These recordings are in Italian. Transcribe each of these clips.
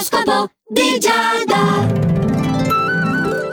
L'oroscopo di Giada.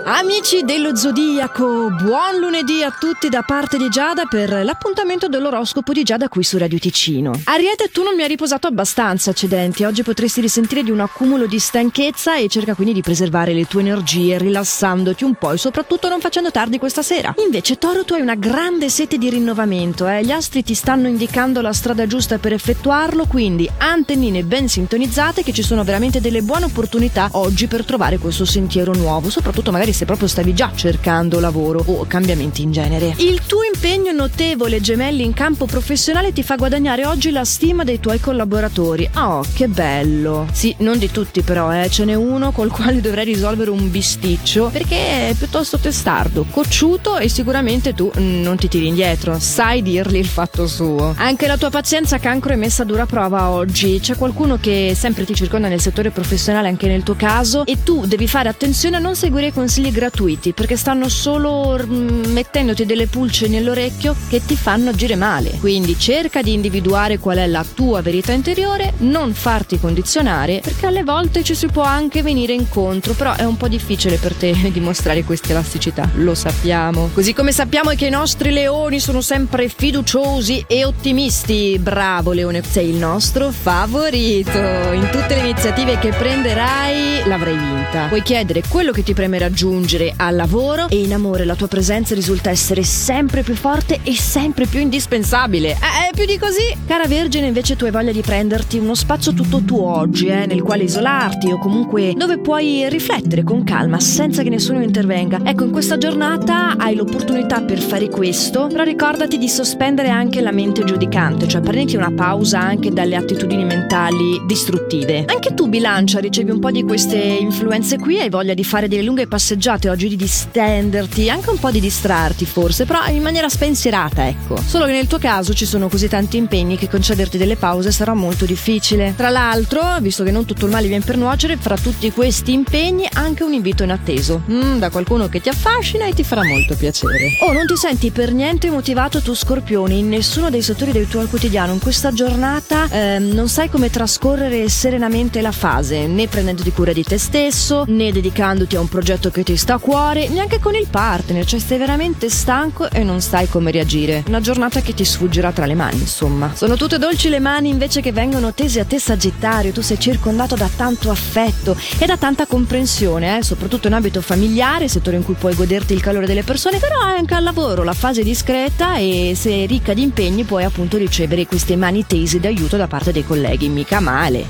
Amici dello Zodiaco, buon lunedì a tutti da parte di Giada per l'appuntamento dell'oroscopo di Giada qui su Radio Ticino. Ariete, tu non mi hai riposato abbastanza, cedenti. Oggi potresti risentire di un accumulo di stanchezza e cerca quindi di preservare le tue energie rilassandoti un po' e soprattutto non facendo tardi questa sera. Invece, Toro, tu hai una grande sete di rinnovamento, Gli astri ti stanno indicando la strada giusta per effettuarlo, quindi antennine ben sintonizzate che ci sono veramente delle buone opportunità oggi per trovare questo sentiero nuovo, soprattutto magari se proprio stavi già cercando lavoro o cambiamenti in genere. Il tuo impegno notevole, Gemelli, in campo professionale ti fa guadagnare oggi la stima dei tuoi collaboratori. Oh, che bello! Sì, non di tutti però, ce n'è uno col quale dovrai risolvere un bisticcio perché è piuttosto testardo, cocciuto e sicuramente tu non ti tiri indietro, sai dirgli il fatto suo. Anche la tua pazienza, Cancro, è messa a dura prova oggi. C'è qualcuno che sempre ti circonda nel settore professionale, anche nel tuo caso, e tu devi fare attenzione a non seguire i consigli gratuiti perché stanno solo mettendoti delle pulce nell'orecchio che ti fanno agire male. Quindi cerca di individuare qual è la tua verità interiore, non farti condizionare, perché alle volte ci si può anche venire incontro, però è un po' difficile per te dimostrare questa elasticità, lo sappiamo. Così come sappiamo che i nostri leoni sono sempre fiduciosi e ottimisti. Bravo leone, sei il nostro favorito. In tutte le iniziative che prenderai l'avrai vinta. Puoi chiedere quello che ti preme raggiungere al lavoro e in amore la tua presenza risulta essere sempre più forte e sempre più indispensabile. Più di così? Cara Vergine, invece tu hai voglia di prenderti uno spazio tutto tuo oggi, nel quale isolarti o comunque dove puoi riflettere con calma senza che nessuno intervenga. Ecco, in questa giornata hai l'opportunità per fare questo, però ricordati di sospendere anche la mente giudicante, cioè prenditi una pausa anche dalle attitudini mentali distruttive. Anche tu, Bilancia, ricevi un po' di queste influenze qui, hai voglia di fare delle lunghe passeggiate oggi, di distenderti, anche un po' di distrarti forse, però in maniera spensierata, ecco. Solo che nel tuo caso ci sono così tanti impegni che concederti delle pause sarà molto difficile. Tra l'altro, visto che non tutto il male viene per nuocere, fra tutti questi impegni anche un invito inatteso da qualcuno che ti affascina e ti farà molto piacere. Oh, non ti senti per niente motivato tu, Scorpione, in nessuno dei settori del tuo quotidiano. In questa giornata non sai come trascorrere serenamente la fase, né prendendoti cura di te stesso, né dedicandoti a un progetto che ti sta a cuore, neanche con il partner, cioè stai veramente stanco e non sai come reagire. Una giornata che ti sfuggirà tra le mani, insomma. Sono tutte dolci le mani invece che vengono tese a te, Sagittario. Tu sei circondato da tanto affetto e da tanta comprensione, soprattutto in ambito familiare, settore in cui puoi goderti il calore delle persone, però anche al lavoro la fase è discreta e se ricca di impegni puoi appunto ricevere queste mani tese d'aiuto da parte dei colleghi. Mica male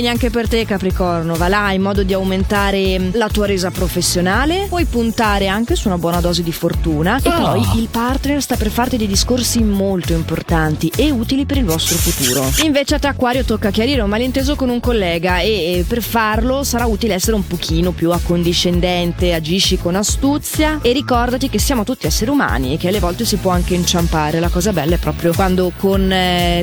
neanche per te, Capricorno. Va là in modo di aumentare la tua resa professionale, puoi puntare anche su una buona dose di fortuna e poi il partner sta per farti dei discorsi molto importanti e utili per il vostro futuro. Invece a te, Acquario, tocca chiarire un malinteso con un collega e per farlo sarà utile essere un pochino più accondiscendente, agisci con astuzia e ricordati che siamo tutti esseri umani e che alle volte si può anche inciampare. La cosa bella è proprio quando con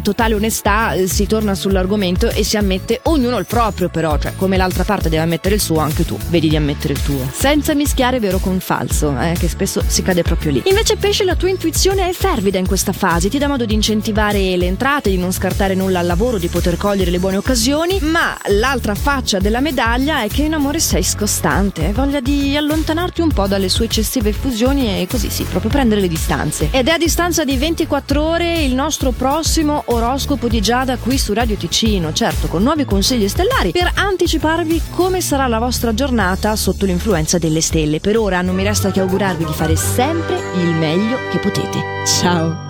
totale onestà si torna sull'argomento e si ammette ognuno il proprio, però, cioè come l'altra parte deve ammettere il suo, anche tu vedi di ammettere il tuo, senza mischiare vero con falso, che spesso si cade proprio lì. Invece Pesce, la tua intuizione è fervida in questa fase, ti dà modo di incentivare le entrate, di non scartare nulla al lavoro, di poter cogliere le buone occasioni, ma l'altra faccia della medaglia è che in amore sei scostante, hai voglia di allontanarti un po' dalle sue eccessive effusioni e così sì, proprio prendere le distanze. Ed è a distanza di 24 ore il nostro prossimo oroscopo di Giada qui su Radio Ticino, certo con nuovi consigli stellari per anticiparvi come sarà la vostra giornata sotto l'influenza delle stelle. Per ora non mi resta che augurarvi di fare sempre il meglio che potete. Ciao!